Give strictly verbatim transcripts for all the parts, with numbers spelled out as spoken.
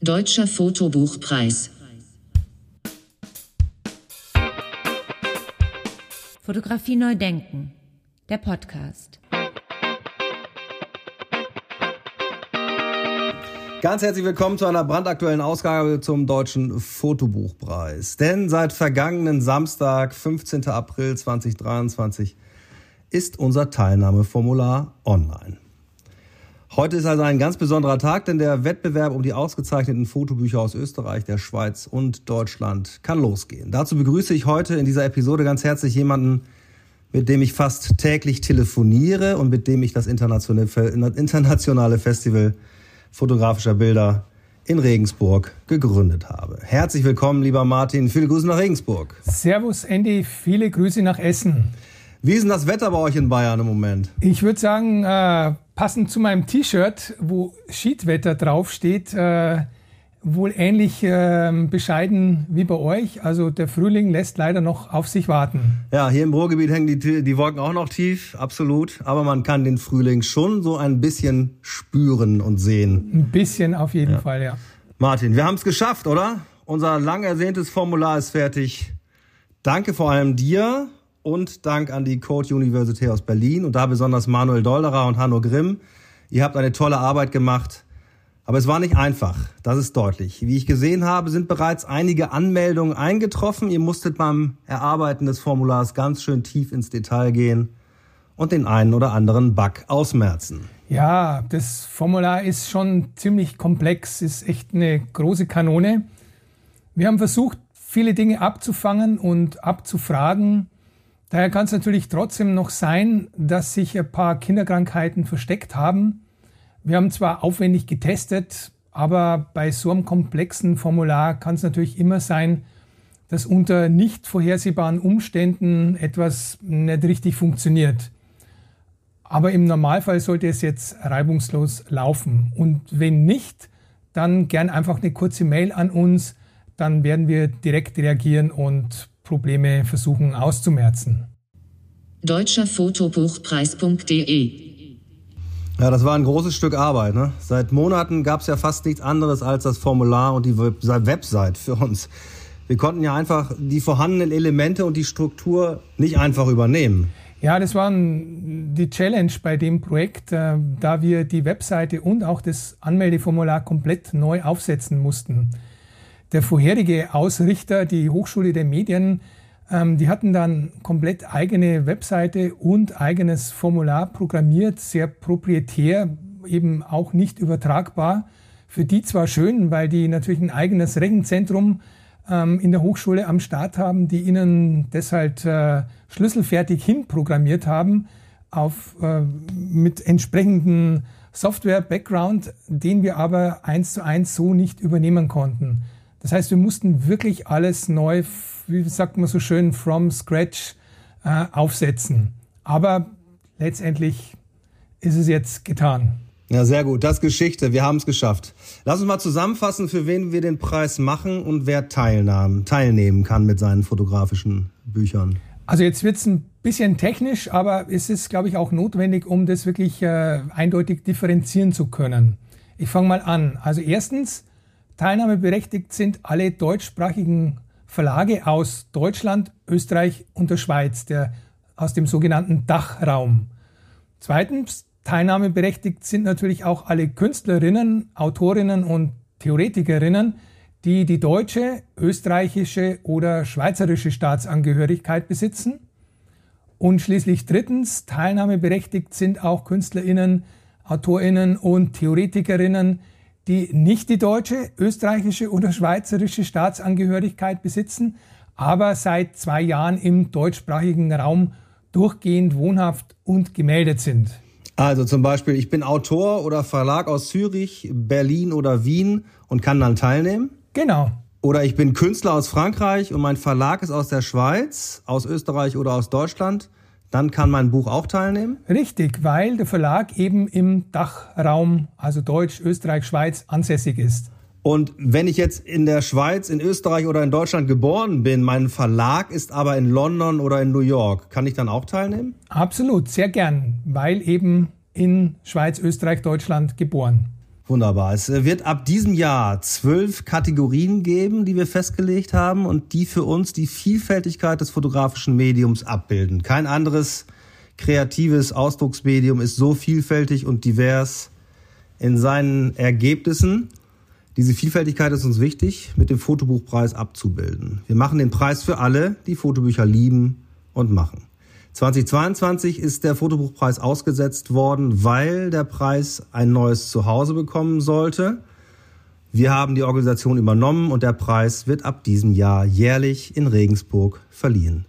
Deutscher Fotobuchpreis. Fotografie neu denken, der Podcast. Ganz herzlich willkommen zu einer brandaktuellen Ausgabe zum Deutschen Fotobuchpreis. Denn seit vergangenen Samstag, fünfzehnten April zweitausenddreiundzwanzig, ist unser Teilnahmeformular online. Heute ist also ein ganz besonderer Tag, denn der Wettbewerb um die ausgezeichneten Fotobücher aus Österreich, der Schweiz und Deutschland kann losgehen. Dazu begrüße ich heute in dieser Episode ganz herzlich jemanden, mit dem ich fast täglich telefoniere und mit dem ich das internationale Festival fotografischer Bilder in Regensburg gegründet habe. Herzlich willkommen, lieber Martin. Viele Grüße nach Regensburg. Servus, Andy. Viele Grüße nach Essen. Wie ist denn das Wetter bei euch in Bayern im Moment? Ich würde sagen, äh, passend zu meinem T-Shirt, wo Schiedwetter draufsteht, äh, wohl ähnlich äh, bescheiden wie bei euch. Also der Frühling lässt leider noch auf sich warten. Ja, hier im Ruhrgebiet hängen die, die Wolken auch noch tief, absolut. Aber man kann den Frühling schon so ein bisschen spüren und sehen. Ein bisschen auf jeden ja. Fall, ja. Martin, wir haben es geschafft, oder? Unser lang ersehntes Formular ist fertig. Danke vor allem dir. Und Dank an die Code University aus Berlin und da besonders Manuel Dolderer und Hanno Grimm. Ihr habt eine tolle Arbeit gemacht, aber es war nicht einfach, das ist deutlich. Wie ich gesehen habe, sind bereits einige Anmeldungen eingetroffen. Ihr musstet beim Erarbeiten des Formulars ganz schön tief ins Detail gehen und den einen oder anderen Bug ausmerzen. Ja, das Formular ist schon ziemlich komplex, ist echt eine große Kanone. Wir haben versucht, viele Dinge abzufangen und abzufragen. Daher kann es natürlich trotzdem noch sein, dass sich ein paar Kinderkrankheiten versteckt haben. Wir haben zwar aufwendig getestet, aber bei so einem komplexen Formular kann es natürlich immer sein, dass unter nicht vorhersehbaren Umständen etwas nicht richtig funktioniert. Aber im Normalfall sollte es jetzt reibungslos laufen. Und wenn nicht, dann gern einfach eine kurze Mail an uns, dann werden wir direkt reagieren und Probleme versuchen auszumerzen. deutscher Fotobuchpreis punkt de. Ja, das war ein großes Stück Arbeit, ne? Seit Monaten gab es ja fast nichts anderes als das Formular und die Website für uns. Wir konnten ja einfach die vorhandenen Elemente und die Struktur nicht einfach übernehmen. Ja, das war die Challenge bei dem Projekt, da wir die Webseite und auch das Anmeldeformular komplett neu aufsetzen mussten. Der vorherige Ausrichter, die Hochschule der Medien, die hatten dann komplett eigene Webseite und eigenes Formular programmiert, sehr proprietär, eben auch nicht übertragbar. Für die zwar schön, weil die natürlich ein eigenes Rechenzentrum in der Hochschule am Start haben, die ihnen das halt schlüsselfertig hinprogrammiert haben, auf, mit entsprechenden Software-Background, den wir aber eins zu eins so nicht übernehmen konnten. Das heißt, wir mussten wirklich alles neu, wie sagt man so schön, from scratch äh, aufsetzen. Aber letztendlich ist es jetzt getan. Ja, sehr gut. Das ist Geschichte. Wir haben es geschafft. Lass uns mal zusammenfassen, für wen wir den Preis machen und wer teilnahm, teilnehmen kann mit seinen fotografischen Büchern. Also jetzt wird es ein bisschen technisch, aber es ist, glaube ich, auch notwendig, um das wirklich äh, eindeutig differenzieren zu können. Ich fange mal an. Also erstens, teilnahmeberechtigt sind alle deutschsprachigen Verlage aus Deutschland, Österreich und der Schweiz, der, aus dem sogenannten D A C H Raum. Zweitens, teilnahmeberechtigt sind natürlich auch alle Künstlerinnen, Autorinnen und Theoretikerinnen, die die deutsche, österreichische oder schweizerische Staatsangehörigkeit besitzen. Und schließlich drittens, teilnahmeberechtigt sind auch KünstlerInnen, AutorInnen und TheoretikerInnen, die nicht die deutsche, österreichische oder schweizerische Staatsangehörigkeit besitzen, aber seit zwei Jahren im deutschsprachigen Raum durchgehend wohnhaft und gemeldet sind. Also zum Beispiel, ich bin Autor oder Verlag aus Zürich, Berlin oder Wien und kann dann teilnehmen? Genau. Oder ich bin Künstler aus Frankreich und mein Verlag ist aus der Schweiz, aus Österreich oder aus Deutschland, dann kann mein Buch auch teilnehmen? Richtig, weil der Verlag eben im D A C H Raum, also Deutsch, Österreich, Schweiz, ansässig ist. Und wenn ich jetzt in der Schweiz, in Österreich oder in Deutschland geboren bin, mein Verlag ist aber in London oder in New York, kann ich dann auch teilnehmen? Absolut, sehr gern, weil eben in Schweiz, Österreich, Deutschland geboren. Wunderbar. Es wird ab diesem Jahr zwölf Kategorien geben, die wir festgelegt haben und die für uns die Vielfältigkeit des fotografischen Mediums abbilden. Kein anderes kreatives Ausdrucksmedium ist so vielfältig und divers in seinen Ergebnissen. Diese Vielfältigkeit ist uns wichtig, mit dem Fotobuchpreis abzubilden. Wir machen den Preis für alle, die Fotobücher lieben und machen. zweitausendzweiundzwanzig ist der Fotobuchpreis ausgesetzt worden, weil der Preis ein neues Zuhause bekommen sollte. Wir haben die Organisation übernommen und der Preis wird ab diesem Jahr jährlich in Regensburg verliehen.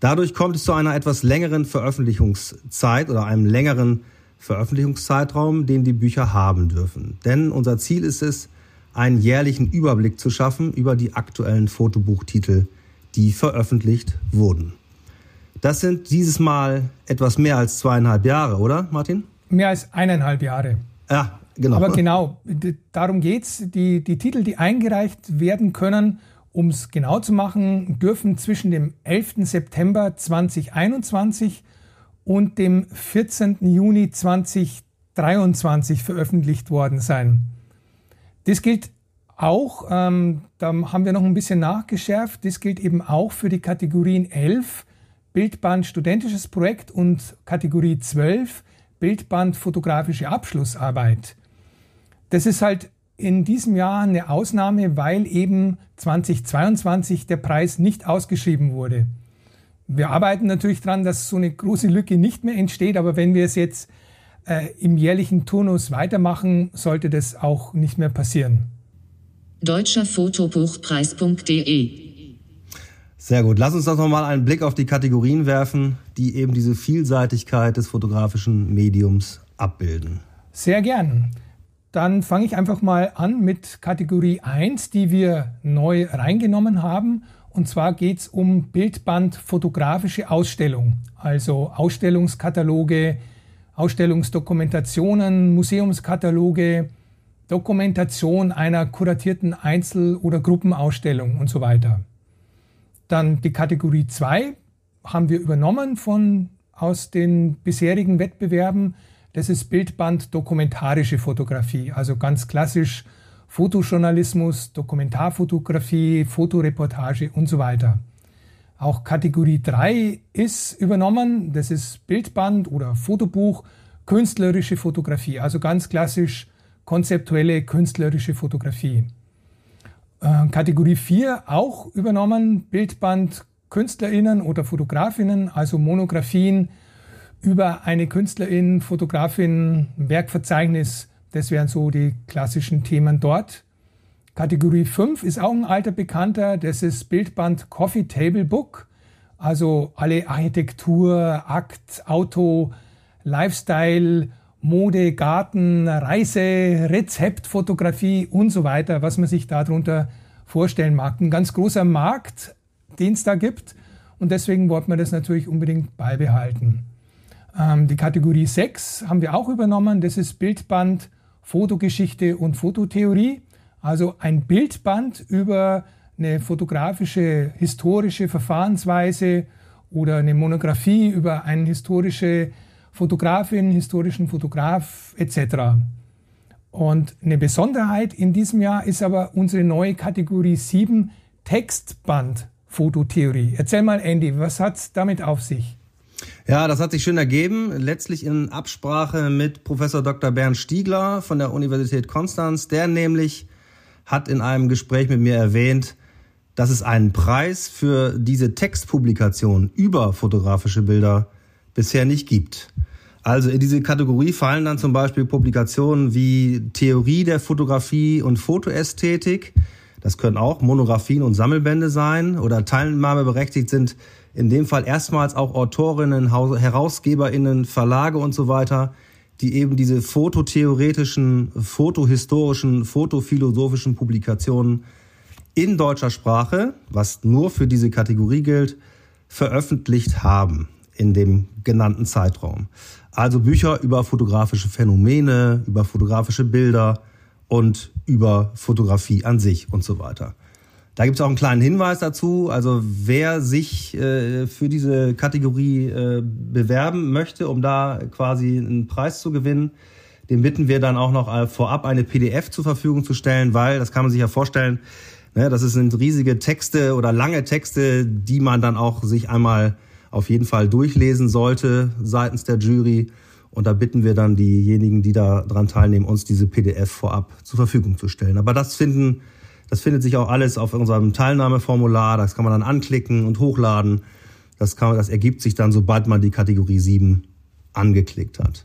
Dadurch kommt es zu einer etwas längeren Veröffentlichungszeit oder einem längeren Veröffentlichungszeitraum, den die Bücher haben dürfen. Denn unser Ziel ist es, einen jährlichen Überblick zu schaffen über die aktuellen Fotobuchtitel, die veröffentlicht wurden. Das sind dieses Mal etwas mehr als zweieinhalb Jahre, oder, Martin? Mehr als eineinhalb Jahre. Ja, genau. Aber genau, darum geht's. Die, die Titel, die eingereicht werden können, um es genau zu machen, dürfen zwischen dem elften September zweitausendeinundzwanzig und dem vierzehnten Juni zweitausenddreiundzwanzig veröffentlicht worden sein. Das gilt auch, ähm, da haben wir noch ein bisschen nachgeschärft, das gilt eben auch für die Kategorien elf, Bildband studentisches Projekt, und Kategorie zwölf, Bildband fotografische Abschlussarbeit. Das ist halt in diesem Jahr eine Ausnahme, weil eben zweitausendzweiundzwanzig der Preis nicht ausgeschrieben wurde. Wir arbeiten natürlich daran, dass so eine große Lücke nicht mehr entsteht, aber wenn wir es jetzt äh, im jährlichen Turnus weitermachen, sollte das auch nicht mehr passieren. deutscher Fotobuchpreis punkt de. Sehr gut. Lass uns doch nochmal einen Blick auf die Kategorien werfen, die eben diese Vielseitigkeit des fotografischen Mediums abbilden. Sehr gern. Dann fange ich einfach mal an mit Kategorie eins, die wir neu reingenommen haben. Und zwar geht es um Bildband fotografische Ausstellung, also Ausstellungskataloge, Ausstellungsdokumentationen, Museumskataloge, Dokumentation einer kuratierten Einzel- oder Gruppenausstellung und so weiter. Dann die Kategorie zwei haben wir übernommen von, aus den bisherigen Wettbewerben. Das ist Bildband dokumentarische Fotografie, also ganz klassisch Fotojournalismus, Dokumentarfotografie, Fotoreportage und so weiter. Auch Kategorie drei ist übernommen, das ist Bildband oder Fotobuch, künstlerische Fotografie, also ganz klassisch konzeptuelle künstlerische Fotografie. Äh, Kategorie vier auch übernommen, Bildband KünstlerInnen oder Fotografinnen, also Monographien über eine Künstlerin, Fotografin, Werkverzeichnis. Das wären so die klassischen Themen dort. Kategorie fünf ist auch ein alter Bekannter. Das ist Bildband Coffee Table Book. Also alle Architektur, Akt, Auto, Lifestyle, Mode, Garten, Reise, Rezeptfotografie und so weiter, was man sich darunter vorstellen mag. Ein ganz großer Markt, den es da gibt. Und deswegen wollte man das natürlich unbedingt beibehalten. Ähm, die Kategorie sechs haben wir auch übernommen. Das ist Bildband Fotogeschichte und Fototheorie, also ein Bildband über eine fotografische, historische Verfahrensweise oder eine Monographie über eine historische Fotografin, historischen Fotograf et cetera. Und eine Besonderheit in diesem Jahr ist aber unsere neue Kategorie sieben, Textband Fototheorie. Erzähl mal, Andy, was hat es damit auf sich? Ja, das hat sich schön ergeben. Letztlich in Absprache mit Professor Doktor Bernd Stiegler von der Universität Konstanz. Der nämlich hat in einem Gespräch mit mir erwähnt, dass es einen Preis für diese Textpublikation über fotografische Bilder bisher nicht gibt. Also in diese Kategorie fallen dann zum Beispiel Publikationen wie Theorie der Fotografie und Fotoästhetik. Das können auch Monographien und Sammelbände sein, oder teilnahmeberechtigt sind in dem Fall erstmals auch Autorinnen, HerausgeberInnen, Verlage und so weiter, die eben diese fototheoretischen, fotohistorischen, fotophilosophischen Publikationen in deutscher Sprache, was nur für diese Kategorie gilt, veröffentlicht haben in dem genannten Zeitraum. Also Bücher über fotografische Phänomene, über fotografische Bilder und über Fotografie an sich und so weiter. Da gibt es auch einen kleinen Hinweis dazu. Also wer sich äh, für diese Kategorie äh, bewerben möchte, um da quasi einen Preis zu gewinnen, Dem bitten wir dann auch noch vorab eine P D F zur Verfügung zu stellen, weil, das kann man sich ja vorstellen, ne, das sind riesige Texte oder lange Texte, die man dann auch sich einmal auf jeden Fall durchlesen sollte seitens der Jury. Und da bitten wir dann diejenigen, die da dran teilnehmen, uns diese P D F vorab zur Verfügung zu stellen. Aber das finden, das findet sich auch alles auf unserem Teilnahmeformular. Das kann man dann anklicken und hochladen. Das kann, das ergibt sich dann, sobald man die Kategorie sieben angeklickt hat.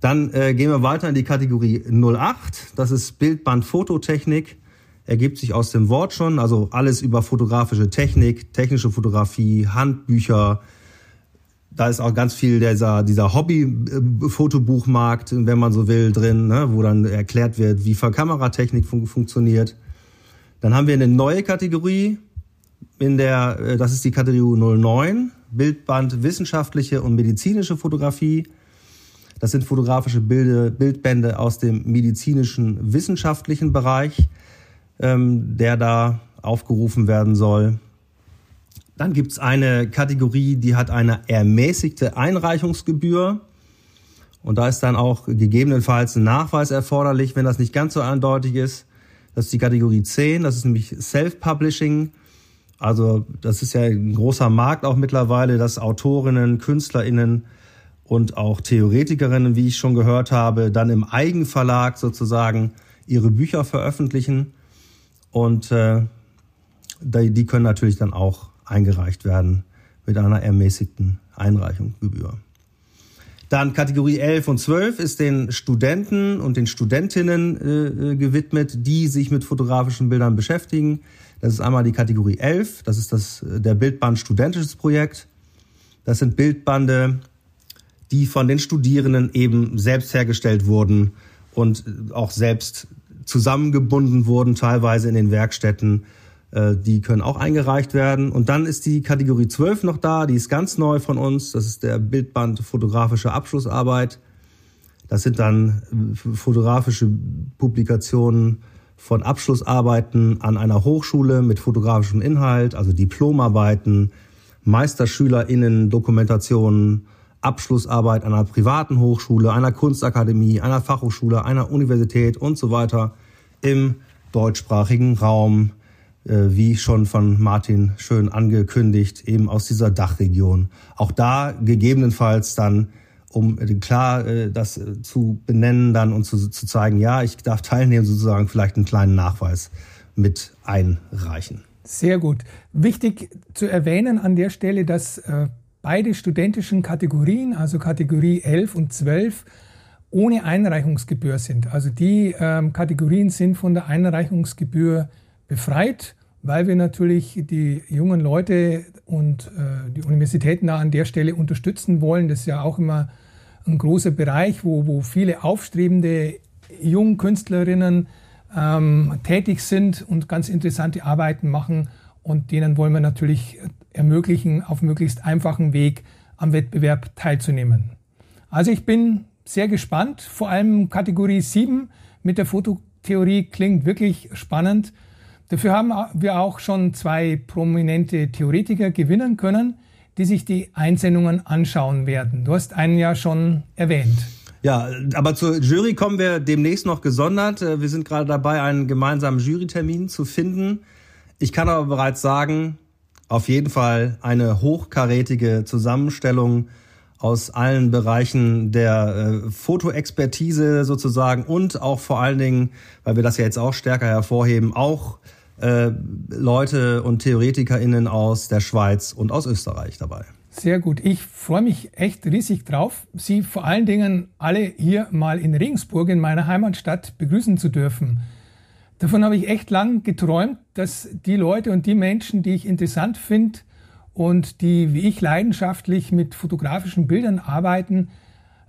Dann äh, gehen wir weiter in die Kategorie null acht. Das ist Bildband Fototechnik. Ergibt sich aus dem Wort schon. Also alles über fotografische Technik, technische Fotografie, Handbücher. Da ist auch ganz viel dieser, dieser Hobby-Fotobuchmarkt, wenn man so will, drin, ne, wo dann erklärt wird, wie Kameratechnik fun- funktioniert. Dann haben wir eine neue Kategorie, in der, das ist die Kategorie null neun, Bildband wissenschaftliche und medizinische Fotografie. Das sind fotografische Bilder, Bildbände aus dem medizinischen, wissenschaftlichen Bereich, ähm, der da aufgerufen werden soll. Dann gibt's eine Kategorie, die hat eine ermäßigte Einreichungsgebühr. Und da ist dann auch gegebenenfalls ein Nachweis erforderlich, wenn das nicht ganz so eindeutig ist. Das ist die Kategorie zehn, das ist nämlich Self-Publishing. Also das ist ja ein großer Markt auch mittlerweile, dass Autorinnen, KünstlerInnen und auch Theoretikerinnen, wie ich schon gehört habe, dann im Eigenverlag sozusagen ihre Bücher veröffentlichen. Und äh, die können natürlich dann auch eingereicht werden mit einer ermäßigten Einreichungsgebühr. Dann Kategorie elf und zwölf ist den Studenten und den Studentinnen äh, gewidmet, die sich mit fotografischen Bildern beschäftigen. Das ist einmal die Kategorie elf, das ist das, der Bildband Studentisches Projekt. Das sind Bildbande, die von den Studierenden eben selbst hergestellt wurden und auch selbst zusammengebunden wurden, teilweise in den Werkstätten. Die können auch eingereicht werden. Und dann ist die Kategorie zwölf noch da, die ist ganz neu von uns. Das ist der Bildband Fotografische Abschlussarbeit. Das sind dann fotografische Publikationen von Abschlussarbeiten an einer Hochschule mit fotografischem Inhalt, also Diplomarbeiten, MeisterschülerInnen, Dokumentationen, Abschlussarbeit an einer privaten Hochschule, einer Kunstakademie, einer Fachhochschule, einer Universität und so weiter im deutschsprachigen Raum, wie schon von Martin schön angekündigt, eben aus dieser D A C H-Region. Auch da gegebenenfalls dann, um klar das zu benennen dann und zu, zu zeigen, ja, ich darf teilnehmen, sozusagen vielleicht einen kleinen Nachweis mit einreichen. Sehr gut. Wichtig zu erwähnen an der Stelle, dass äh, beide studentischen Kategorien, also Kategorie elf und zwölf, ohne Einreichungsgebühr sind. Also die ähm, Kategorien sind von der Einreichungsgebühr befreit, weil wir natürlich die jungen Leute und äh, die Universitäten da an der Stelle unterstützen wollen. Das ist ja auch immer ein großer Bereich, wo, wo viele aufstrebende Jungkünstlerinnen ähm, tätig sind und ganz interessante Arbeiten machen. Und denen wollen wir natürlich ermöglichen, auf möglichst einfachen Weg am Wettbewerb teilzunehmen. Also ich bin sehr gespannt, vor allem Kategorie sieben mit der Fototheorie klingt wirklich spannend. Dafür haben wir auch schon zwei prominente Theoretiker gewinnen können, die sich die Einsendungen anschauen werden. Du hast einen ja schon erwähnt. Ja, aber zur Jury kommen wir demnächst noch gesondert. Wir sind gerade dabei, einen gemeinsamen Jurytermin zu finden. Ich kann aber bereits sagen, auf jeden Fall eine hochkarätige Zusammenstellung aus allen Bereichen der äh, Fotoexpertise sozusagen und auch vor allen Dingen, weil wir das ja jetzt auch stärker hervorheben, auch äh, Leute und TheoretikerInnen aus der Schweiz und aus Österreich dabei. Sehr gut. Ich freue mich echt riesig drauf, Sie vor allen Dingen alle hier mal in Regensburg, in meiner Heimatstadt, begrüßen zu dürfen. Davon habe ich echt lang geträumt, dass die Leute und die Menschen, die ich interessant finde, und die, wie ich, leidenschaftlich mit fotografischen Bildern arbeiten,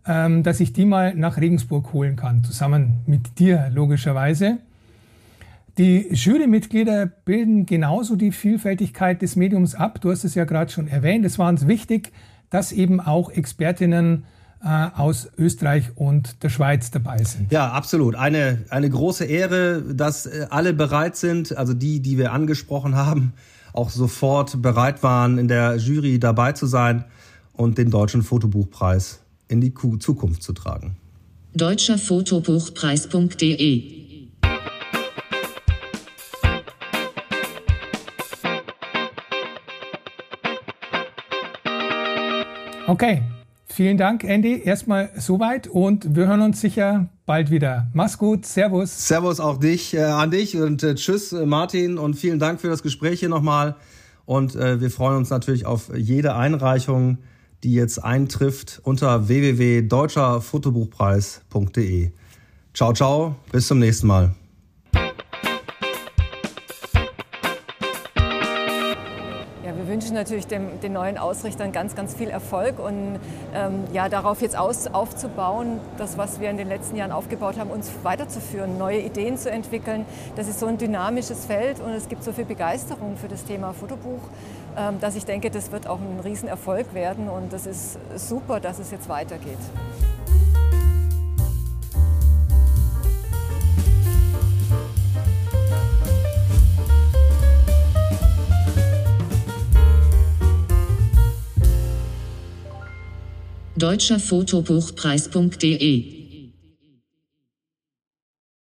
ähm, dass ich die mal nach Regensburg holen kann, zusammen mit dir logischerweise. Die Jurymitglieder bilden genauso die Vielfältigkeit des Mediums ab. Du hast es ja gerade schon erwähnt. Es war uns wichtig, dass eben auch Expertinnen äh, aus Österreich und der Schweiz dabei sind. Ja, absolut. Eine, eine große Ehre, dass alle bereit sind, also die, die wir angesprochen haben, auch sofort bereit waren, in der Jury dabei zu sein und den Deutschen Fotobuchpreis in die Zukunft zu tragen. deutscher Fotobuchpreis punkt de. Okay, vielen Dank, Andy. Erstmal soweit und wir hören uns sicher bald wieder. Mach's gut, Servus. Servus auch dich, äh, an dich und äh, tschüss, äh, Martin, und vielen Dank für das Gespräch hier nochmal. Und äh, wir freuen uns natürlich auf jede Einreichung, die jetzt eintrifft unter w w w punkt deutscher Fotobuchpreis punkt de. Ciao, ciao, bis zum nächsten Mal. Wir wünschen natürlich dem, den neuen Ausrichtern ganz, ganz viel Erfolg und ähm, ja, darauf jetzt aus, aufzubauen, das, was wir in den letzten Jahren aufgebaut haben, uns weiterzuführen, neue Ideen zu entwickeln. Das ist so ein dynamisches Feld und es gibt so viel Begeisterung für das Thema Fotobuch, ähm, dass ich denke, das wird auch ein Riesenerfolg werden und das ist super, dass es jetzt weitergeht. deutscher Fotobuchpreis punkt de